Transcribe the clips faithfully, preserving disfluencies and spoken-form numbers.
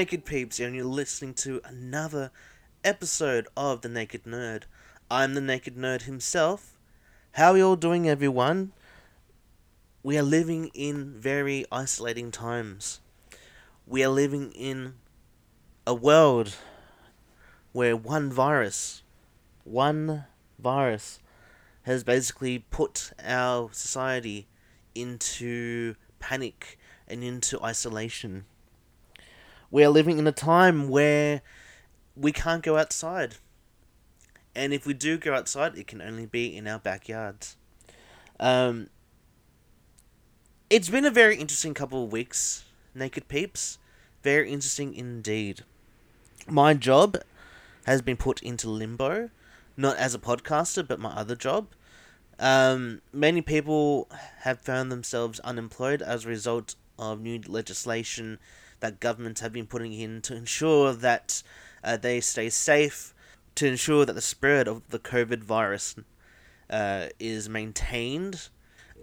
Naked Peeps, and you're listening to another episode of The Naked Nerd. I'm The Naked Nerd himself. How are you all doing, everyone? We are living in very isolating times. We are living in a world where one virus, one virus, has basically put our society into panic and into isolation. We are living in a time where we can't go outside. And if we do go outside, it can only be in our backyards. Um, it's been a very interesting couple of weeks, Naked Peeps. Very interesting indeed. My job has been put into limbo. Not as a podcaster, but my other job. Um, many people have found themselves unemployed as a result of new legislation that governments have been putting in to ensure that uh, they stay safe, to ensure that the spread of the COVID virus uh, is maintained.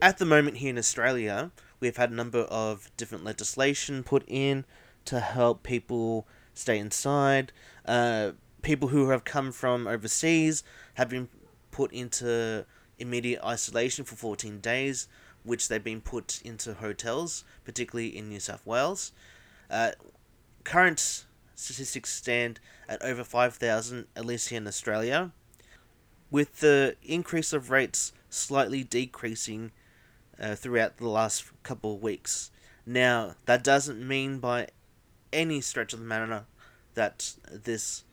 At the moment here in Australia, we've had a number of different legislation put in to help people stay inside. Uh, people who have come from overseas have been put into immediate isolation for fourteen days, which they've been put into hotels, particularly in New South Wales. Uh, current statistics stand at over five thousand, at least here in Australia, with the increase of rates slightly decreasing uh, throughout the last couple of weeks. Now, that doesn't mean by any stretch of the manner that this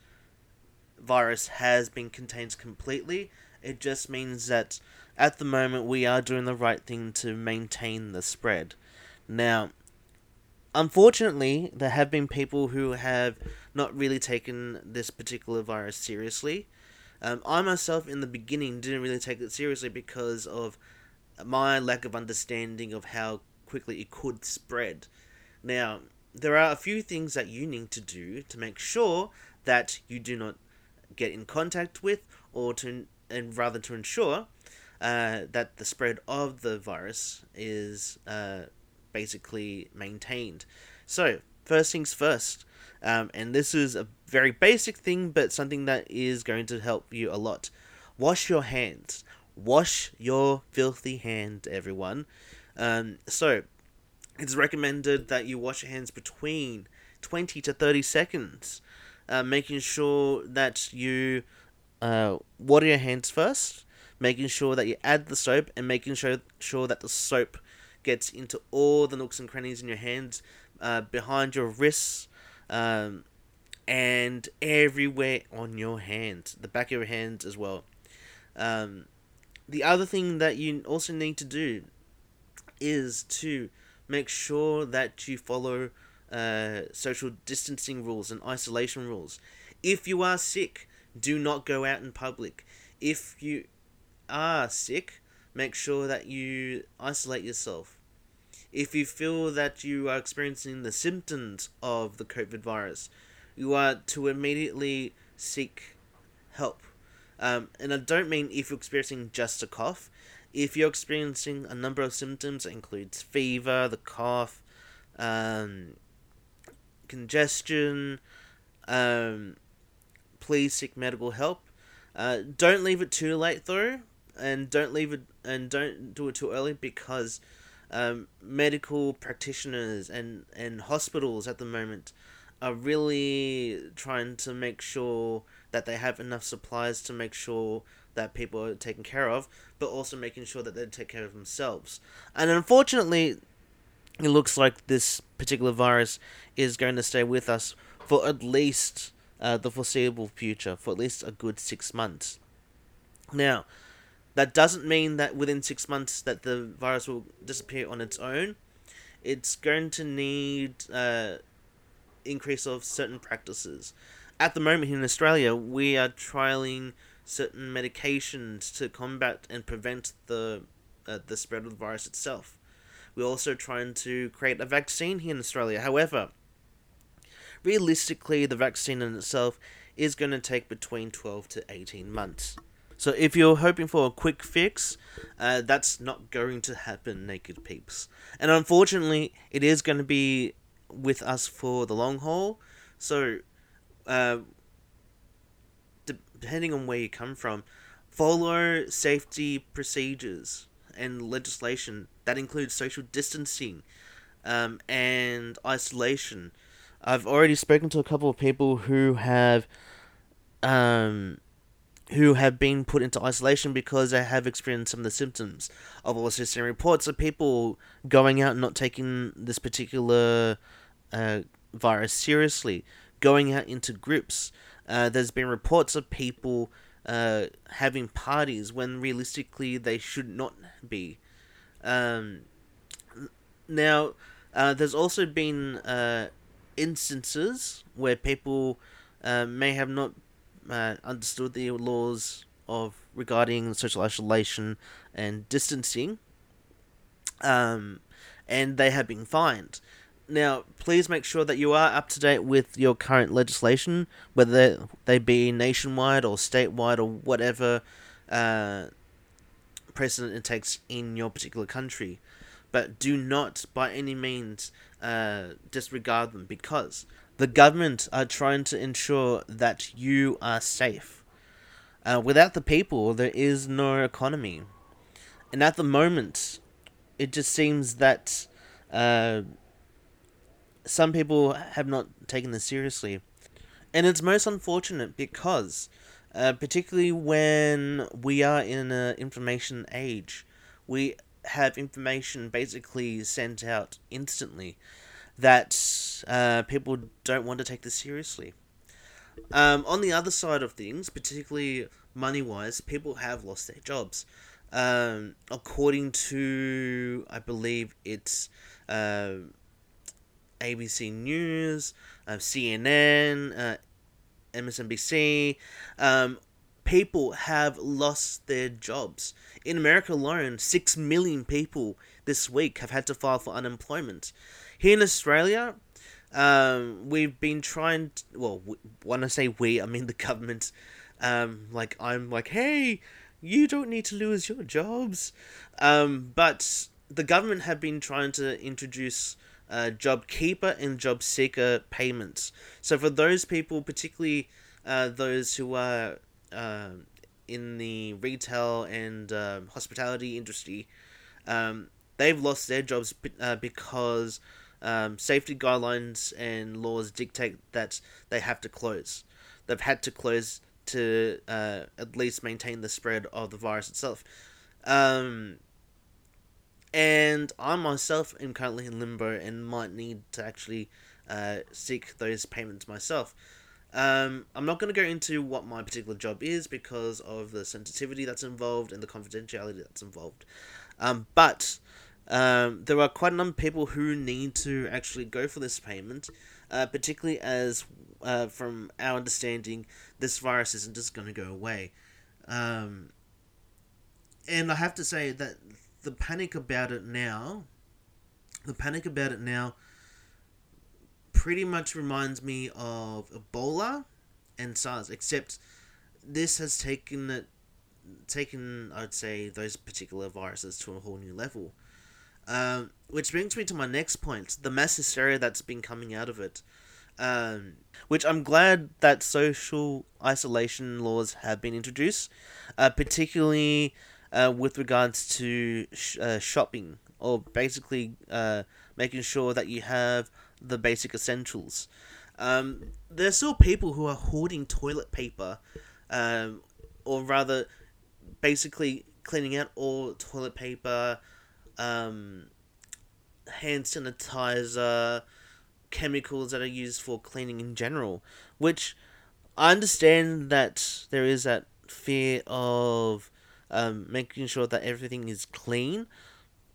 virus has been contained completely. It just means that at the moment we are doing the right thing to maintain the spread. Now, unfortunately, there have been people who have not really taken this particular virus seriously. Um, I myself, in the beginning, didn't really take it seriously because of my lack of understanding of how quickly it could spread. Now, there are a few things that you need to do to make sure that you do not get in contact with, or to, and rather to ensure uh, that the spread of the virus is Uh, basically maintained. So, first things first, um, and this is a very basic thing, but something that is going to help you a lot. Wash your hands. Wash your filthy hand, everyone. Um, so, it's recommended that you wash your hands between twenty to thirty seconds, uh, making sure that you uh, water your hands first, making sure that you add the soap, and making sure, sure that the soap gets into all the nooks and crannies in your hands, uh, behind your wrists, um, and everywhere on your hands, the back of your hands as well. Um, the other thing that you also need to do is to make sure that you follow uh, social distancing rules and isolation rules. If you are sick, do not go out in public. If you are sick, make sure that you isolate yourself. If you feel that you are experiencing the symptoms of the COVID virus, you are to immediately seek help. Um, and I don't mean if you're experiencing just a cough. If you're experiencing a number of symptoms, that includes fever, the cough, um, congestion, um, please seek medical help. Uh, don't leave it too late though. And don't leave it, and don't do it too early, because um, medical practitioners and, and hospitals at the moment are really trying to make sure that they have enough supplies to make sure that people are taken care of, but also making sure that they take care of themselves. And unfortunately, it looks like this particular virus is going to stay with us for at least uh, the foreseeable future, for at least a good six months. Now, that doesn't mean that within six months that the virus will disappear on its own. It's going to need uh, increase of certain practices. At the moment here in Australia, we are trialling certain medications to combat and prevent the uh, the spread of the virus itself. We're also trying to create a vaccine here in Australia. However, realistically, the vaccine in itself is going to take between twelve to eighteen months. So if you're hoping for a quick fix, uh, that's not going to happen, Naked Peeps. And unfortunately, it is going to be with us for the long haul. So, uh, de- depending on where you come from, follow safety procedures and legislation. That includes social distancing, um, and isolation. I've already spoken to a couple of people who have, um, who have been put into isolation because they have experienced some of the symptoms. I've also seen reports of people going out and not taking this particular uh, virus seriously, going out into groups. Uh, there's been reports of people uh, having parties when realistically they should not be. Um, now, uh, there's also been uh, instances where people uh, may have not Uh, understood the laws of regarding social isolation and distancing, um, and they have been fined. Now, please make sure that you are up to date with your current legislation, whether they be nationwide or statewide or whatever uh, precedent it takes in your particular country. But do not, by any means, uh, disregard them, because the government are trying to ensure that you are safe. Uh, without the people, there is no economy. And at the moment, it just seems that uh, some people have not taken this seriously. And it's most unfortunate because, uh, particularly when we are in an information age, we have information basically sent out instantly, that uh, people don't want to take this seriously. Um, on the other side of things, particularly money-wise, people have lost their jobs. Um, according to, I believe it's uh, A B C News, uh, C N N, uh, M S N B C, um, people have lost their jobs. In America alone, six million people this week have had to file for unemployment. Here in Australia, um, we've been trying to, well, when I say we, I mean the government. Um, like, I'm like, hey, you don't need to lose your jobs. Um, but the government have been trying to introduce uh, JobKeeper and JobSeeker payments. So for those people, particularly uh, those who are uh, in the retail and uh, hospitality industry, um, they've lost their jobs uh, because... Um, safety guidelines and laws dictate that they have to close. They've had to close to uh, at least maintain the spread of the virus itself. Um, and I myself am currently in limbo and might need to actually uh, seek those payments myself. Um, I'm not going to go into what my particular job is because of the sensitivity that's involved and the confidentiality that's involved. Um, but... Um, there are quite a number of people who need to actually go for this payment, uh, particularly as, uh, from our understanding, this virus isn't just going to go away. Um, and I have to say that the panic about it now, the panic about it now pretty much reminds me of Ebola and SARS, except this has taken, it, taken I'd say, those particular viruses to a whole new level. Um, which brings me to my next point, the mass hysteria that's been coming out of it, um, which I'm glad that social isolation laws have been introduced, uh, particularly uh, with regards to sh- uh, shopping, or basically uh, making sure that you have the basic essentials. Um, there's still people who are hoarding toilet paper, um, or rather, basically cleaning out all toilet paper, Um, hand sanitizer, chemicals that are used for cleaning in general, which I understand that there is that fear of um, making sure that everything is clean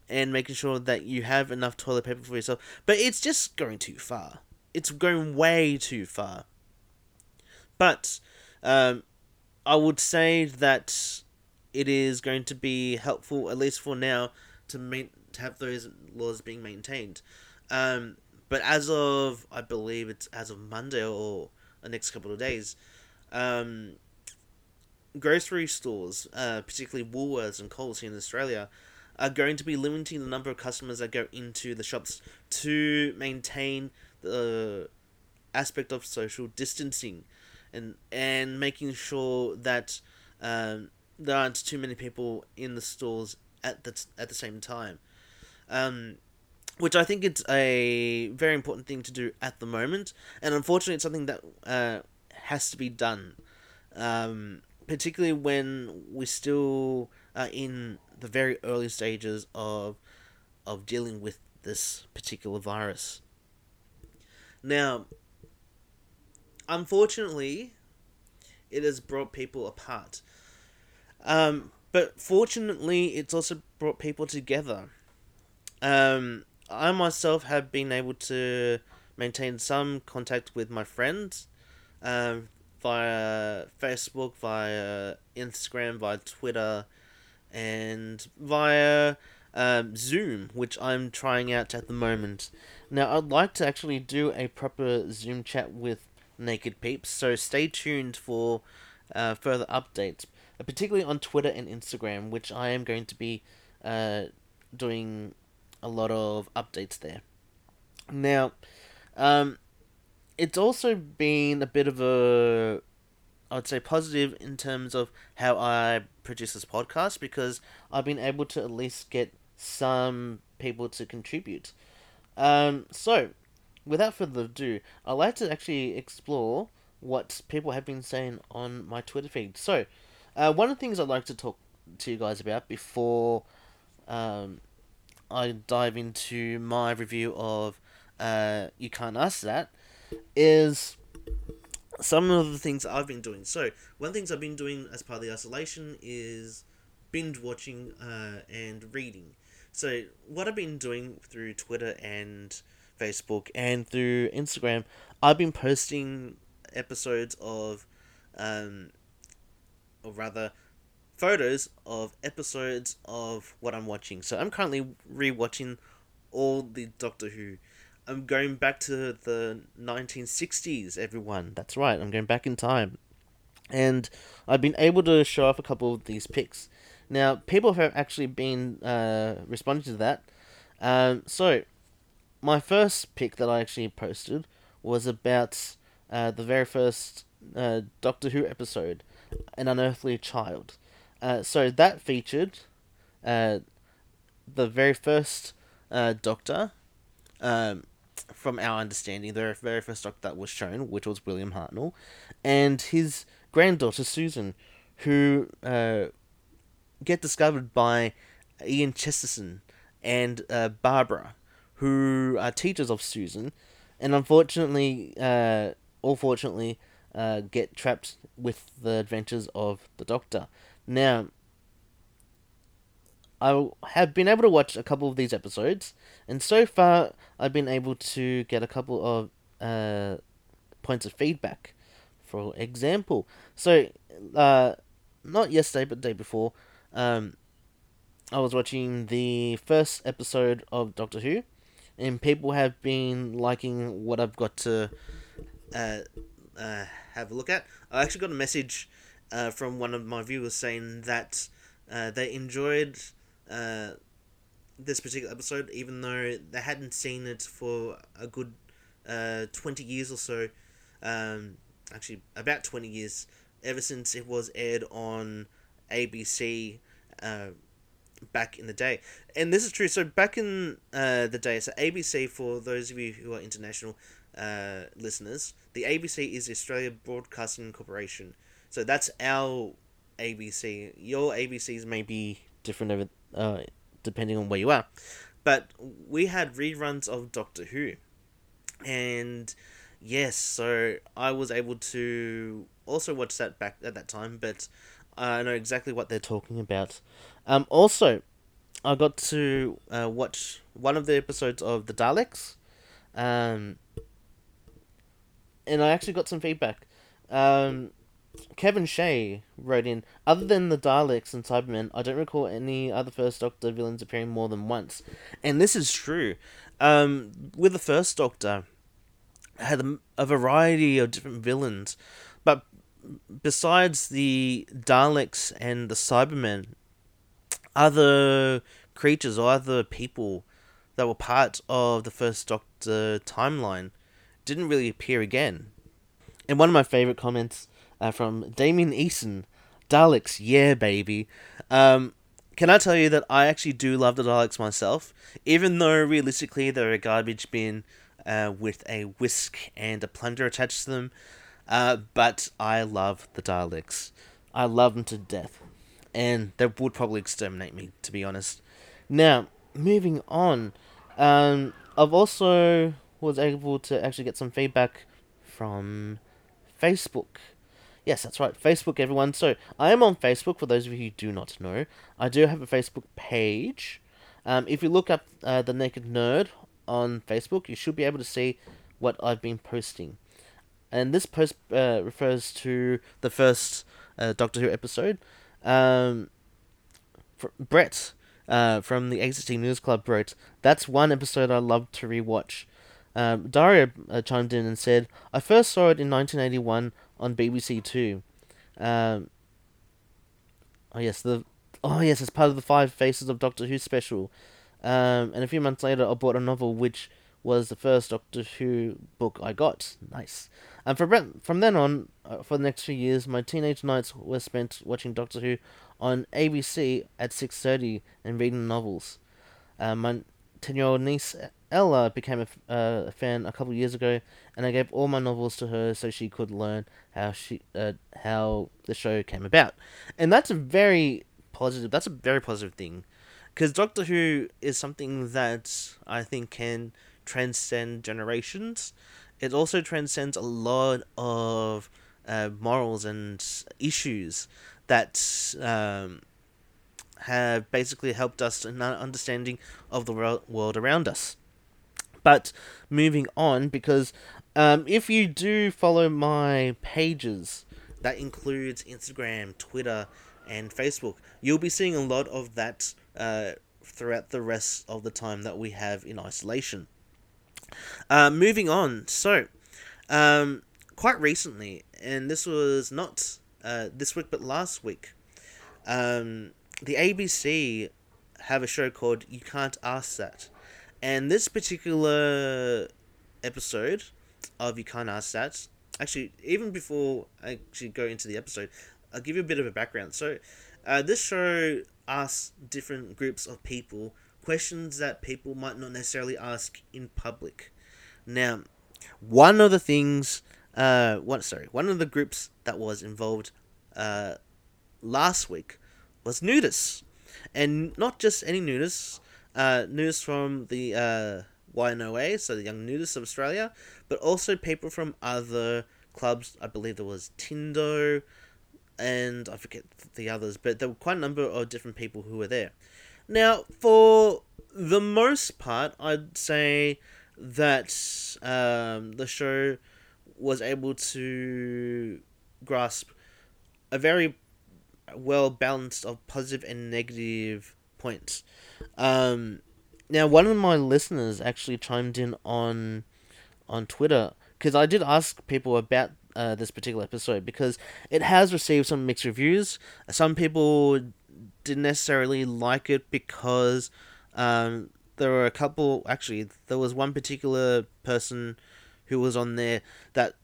and making sure that you have enough toilet paper for yourself, but it's just going too far. It's going way too far. But um, I would say that it is going to be helpful, at least for now, To, main, to have those laws being maintained. Um, but as of, I believe it's as of Monday or the next couple of days, um, grocery stores, uh, particularly Woolworths and Coles here in Australia, are going to be limiting the number of customers that go into the shops to maintain the aspect of social distancing, and and making sure that um, there aren't too many people in the stores at the t- at the same time, um, which I think it's a very important thing to do at the moment. And unfortunately, it's something that uh, has to be done, um, particularly when we're still uh, in the very early stages of of dealing with this particular virus. Now, unfortunately, it has brought people apart. Um, but fortunately, it's also brought people together. Um, I myself have been able to maintain some contact with my friends um, via Facebook, via Instagram, via Twitter, and via um, Zoom, which I'm trying out at the moment. Now, I'd like to actually do a proper Zoom chat with Naked Peeps, so stay tuned for uh, further updates, particularly on Twitter and Instagram, which I am going to be uh, doing a lot of updates there. Now, um, it's also been a bit of a, I'd say, positive in terms of how I produce this podcast, because I've been able to at least get some people to contribute. Um, so, without further ado, I'd like to actually explore what people have been saying on my Twitter feed. So, uh, one of the things I'd like to talk to you guys about before um, I dive into my review of uh, You Can't Ask That is some of the things I've been doing. So, one of the things I've been doing as part of the isolation is binge watching uh, and reading. So, what I've been doing through Twitter and Facebook and through Instagram, I've been posting episodes of, um, or rather, photos of episodes of what I'm watching. So I'm currently rewatching all the Doctor Who. I'm going back to the nineteen sixties, everyone. That's right, I'm going back in time. And I've been able to show off a couple of these pics. Now, people have actually been uh, responding to that. Um, so, my first pic that I actually posted was about uh, the very first uh, Doctor Who episode, An Unearthly Child. Uh, so that featured uh, the very first uh, Doctor, um, from our understanding, the very first Doctor that was shown, which was William Hartnell, and his granddaughter Susan, who uh, get discovered by Ian Chesterton and uh, Barbara, who are teachers of Susan, and unfortunately, uh, or fortunately, uh, get trapped with the adventures of the Doctor. Now, I have been able to watch a couple of these episodes, and so far, I've been able to get a couple of uh, points of feedback. For example, so, uh, not yesterday, but the day before, um, I was watching the first episode of Doctor Who, and people have been liking what I've got to uh, uh, have a look at. I actually got a message uh, from one of my viewers saying that uh, they enjoyed uh, this particular episode, even though they hadn't seen it for a good uh, twenty years or so. Um, actually, about twenty years, ever since it was aired on A B C uh, back in the day. And this is true. So back in uh, the day, so A B C, for those of you who are international uh, listeners, the A B C is the Australia Broadcasting Corporation. So that's our A B C. Your A B Cs may be different over, uh, depending on where you are. But we had reruns of Doctor Who. And yes, so I was able to also watch that back at that time, but I know exactly what they're talking about. Um, also, I got to uh, watch one of the episodes of the Daleks, um, and I actually got some feedback. Um, Kevin Shea wrote in, "Other than the Daleks and Cybermen, I don't recall any other First Doctor villains appearing more than once." And this is true. Um, with the First Doctor, I had a, a variety of different villains, but besides the Daleks and the Cybermen, other creatures or other people that were part of the First Doctor timeline didn't really appear again. And one of my favourite comments uh, from Damien Eason, Daleks, yeah, baby. Um, can I tell you that I actually do love the Daleks myself, even though realistically they're a garbage bin uh, with a whisk and a plunger attached to them. Uh, but I love the Daleks. I love them to death. And they would probably exterminate me, to be honest. Now, moving on, um, I've also was able to actually get some feedback from Facebook. Yes, that's right, Facebook, everyone. So, I am on Facebook, for those of you who do not know. I do have a Facebook page. Um, if you look up uh, The Naked Nerd on Facebook, you should be able to see what I've been posting. And this post uh, refers to the first uh, Doctor Who episode. Um, for Brett uh, from the Exiting News Club wrote, "That's one episode I love to rewatch." Um, Daria uh, chimed in and said, "I first saw it in nineteen eighty-one on B B C Two." Um, oh yes, the oh yes, it's part of the Five Faces of Doctor Who special. Um, and a few months later, I bought a novel which was the first Doctor Who book I got. Nice. And for Brett, from then on, uh, for the next few years, my teenage nights were spent watching Doctor Who on A B C at six thirty and reading novels. Uh, my ten-year-old niece Ella became a, uh, a fan a couple of years ago, and I gave all my novels to her so she could learn how she uh, how the show came about. And that's a very positive. That's a very positive thing, because Doctor Who is something that I think can transcend generations. It also transcends a lot of uh, morals and issues that um, have basically helped us in our understanding of the world around us. But moving on, because um, if you do follow my pages, that includes Instagram, Twitter, and Facebook, you'll be seeing a lot of that uh, throughout the rest of the time that we have in isolation. Uh, moving on, so, um, quite recently, and this was not uh, this week but last week, um, the A B C have a show called You Can't Ask That, and this particular episode of You Can't Ask That, actually, even before I actually go into the episode, I'll give you a bit of a background. So, uh, this show asks different groups of people questions that people might not necessarily ask in public. Now, one of the things, uh, what sorry, one of the groups that was involved, uh, last week was nudists, and not just any nudists, uh, nudists from the uh, Y N O A, so the Young Nudists of Australia, but also people from other clubs. I believe there was Tindo, and I forget the others, but there were quite a number of different people who were there. Now, for the most part, I'd say that um, the show was able to grasp a very well balanced of positive and negative points. Um, now, one of my listeners actually chimed in on on Twitter, because I did ask people about uh, this particular episode, because it has received some mixed reviews. Some people didn't necessarily like it because um, there were a couple, actually there was one particular person who was on there that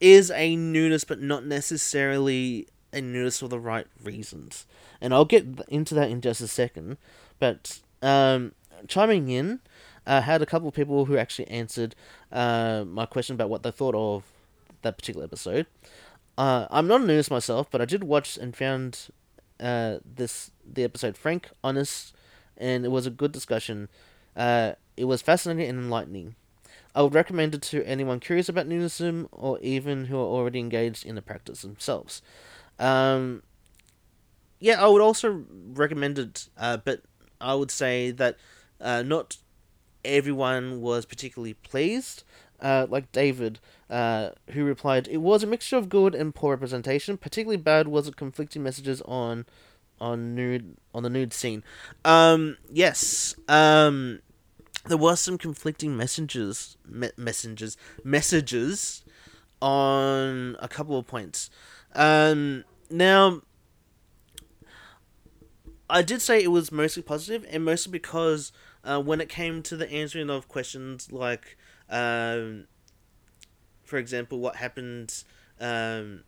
is a nudist but not necessarily a nudist for the right reasons, and I'll get into that in just a second. But um, chiming in, I uh, had a couple of people who actually answered uh, my question about what they thought of that particular episode. uh, I'm not a nudist myself, but I did watch and found Uh, this the episode frank, honest, and it was a good discussion. Uh, it was fascinating and enlightening. I would recommend it to anyone curious about nudism, or even who are already engaged in the practice themselves. Um, yeah, I would also recommend it, uh, but I would say that uh, not everyone was particularly pleased. Uh, like David, uh, who replied, "It was a mixture of good and poor representation. Particularly bad was it conflicting messages on, on nude on the nude scene." Um, yes, um, there were some conflicting messages, me- messages, messages, on a couple of points. Um, now, I did say it was mostly positive, and mostly because uh, when it came to the answering of questions like Um, for example, what happens um,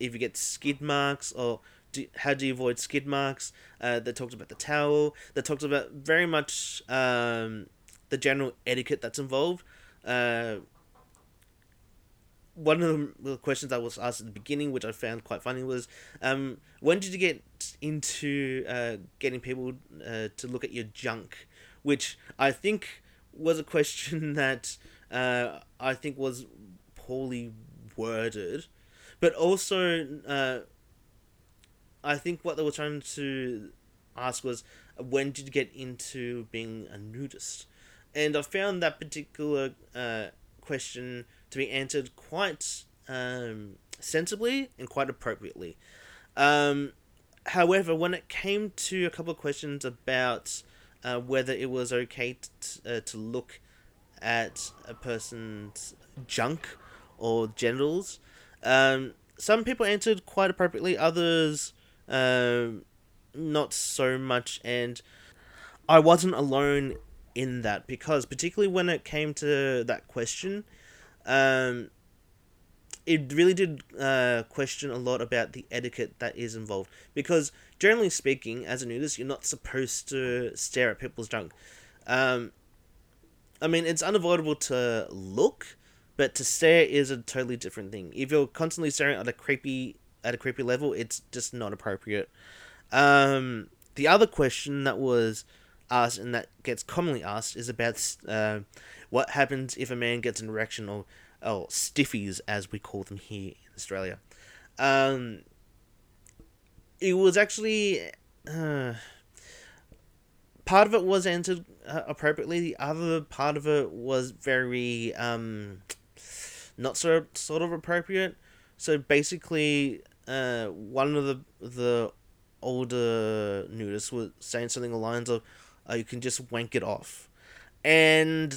if you get skid marks, or do, how do you avoid skid marks? Uh, that talks about the towel. That talks about very much um, the general etiquette that's involved. Uh, one of the questions I was asked at the beginning, which I found quite funny, was um, when did you get into uh, getting people uh, to look at your junk? Which I think was a question that uh, I think was poorly worded. But also, uh, I think what they were trying to ask was, when did you get into being a nudist? And I found that particular uh, question to be answered quite um, sensibly and quite appropriately. Um, however, when it came to a couple of questions about uh, whether it was okay t- uh, to look at a person's junk or genitals, um, some people answered quite appropriately, others um, not so much, and I wasn't alone in that, because particularly when it came to that question, um, it really did uh, question a lot about the etiquette that is involved, because generally speaking, as a nudist, you're not supposed to stare at people's junk. Um, I mean, it's unavoidable to look, but to stare is a totally different thing. If you're constantly staring at a creepy at a creepy level, it's just not appropriate. Um, the other question that was asked, and that gets commonly asked, is about uh, what happens if a man gets an erection, or oh, stiffies, as we call them here in Australia. Um, it was actually uh, part of it was answered uh, appropriately. The other part of it was very um, not so sort of appropriate. So basically, uh, one of the the older nudists was saying something along the lines of, Uh, you can just wank it off. And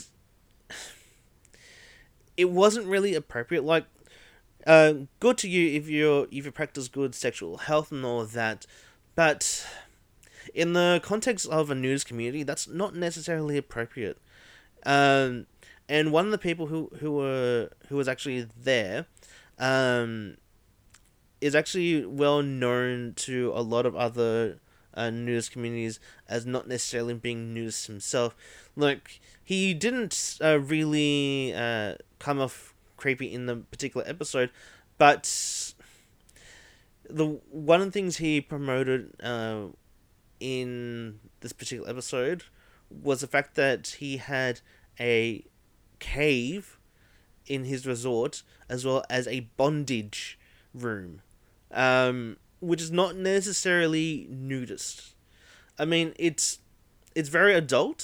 it wasn't really appropriate. Like, uh, good to you if you if you practice good sexual health and all of that. But in the context of a nudist community, that's not necessarily appropriate. Um, and one of the people who, who were who was actually there um, is actually well known to a lot of other Uh, nudist communities as not necessarily being nudist himself. Like, he didn't uh, really uh, come off creepy in the particular episode, but the one of the things he promoted uh, in this particular episode was the fact that he had a cave in his resort as well as a bondage room, um which is not necessarily nudist. I mean, it's it's very adult,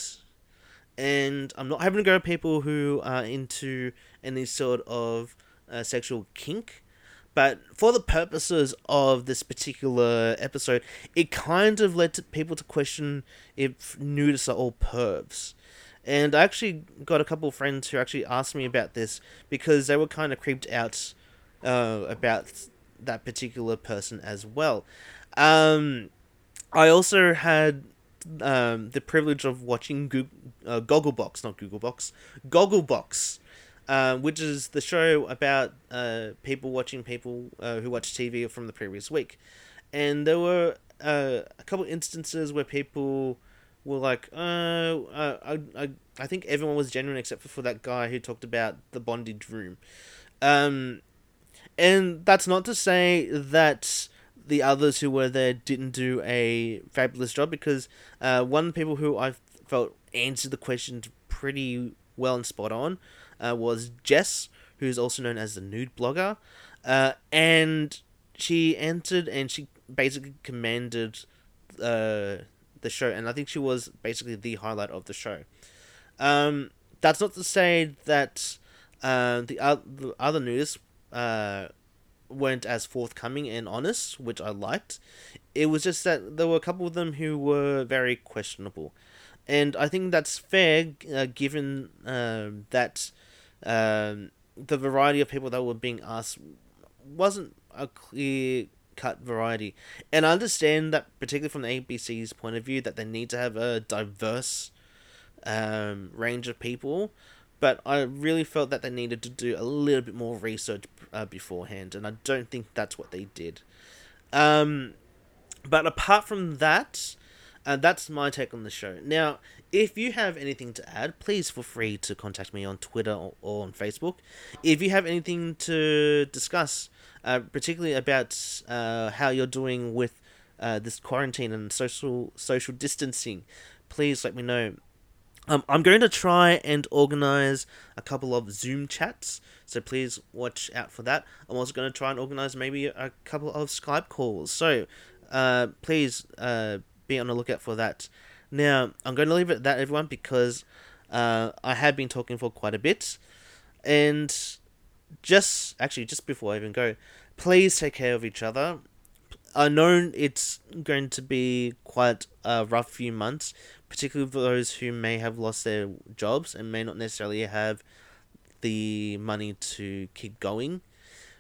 and I'm not having to go at people who are into any sort of uh, sexual kink, but for the purposes of this particular episode, it kind of led to people to question if nudists are all pervs. And I actually got a couple of friends who actually asked me about this, because they were kind of creeped out uh, about Th- that particular person as well. Um, I also had um, the privilege of watching Go- uh, Gogglebox, not Gogglebox, Gogglebox, uh, which is the show about uh, people watching people uh, who watch T V from the previous week. And there were uh, a couple instances where people were like, oh, I, I, I think everyone was genuine except for that guy who talked about the bondage room. Um, And that's not to say that the others who were there didn't do a fabulous job, because uh, one of the people who I felt answered the questions pretty well and spot on uh, was Jess, who's also known as the nude blogger. Uh, and she answered, and she basically commanded uh, the show, and I think she was basically the highlight of the show. Um, that's not to say that uh, the, uh, the other nudists uh weren't as forthcoming and honest, which I liked. It was just that there were a couple of them who were very questionable, and I think that's fair, uh, given uh, that um, the variety of people that were being asked wasn't a clear cut variety. And I understand that, particularly from the A B C's point of view, that they need to have a diverse um, range of people, But I really felt that they needed to do a little bit more research uh, beforehand, and I don't think that's what they did. Um, but apart from that, uh, that's my take on the show. Now, if you have anything to add, please feel free to contact me on Twitter or, or on Facebook. If you have anything to discuss, uh, particularly about uh, how you're doing with uh, this quarantine and social social distancing, please let me know. Um, I'm going to try and organise a couple of Zoom chats, so please watch out for that. I'm also going to try and organise maybe a couple of Skype calls, so uh, please uh, be on the lookout for that. Now, I'm going to leave it at that, everyone, because uh, I have been talking for quite a bit. And just, actually, just before I even go, please take care of each other. I know it's going to be quite a rough few months, particularly for those who may have lost their jobs and may not necessarily have the money to keep going.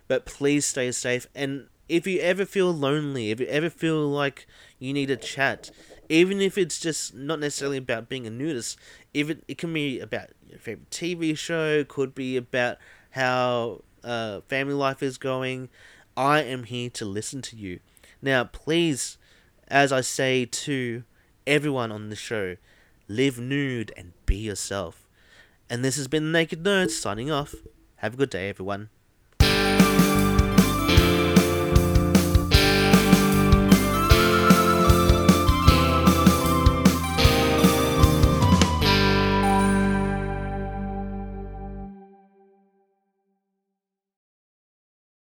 But please stay safe. And if you ever feel lonely, if you ever feel like you need a chat, even if it's just not necessarily about being a nudist, if it, it can be about your favourite T V show, could be about how uh, family life is going, I am here to listen to you. Now, please, as I say to everyone on the show, live nude and be yourself. And this has been The Naked Nerd signing off. Have a good day, everyone.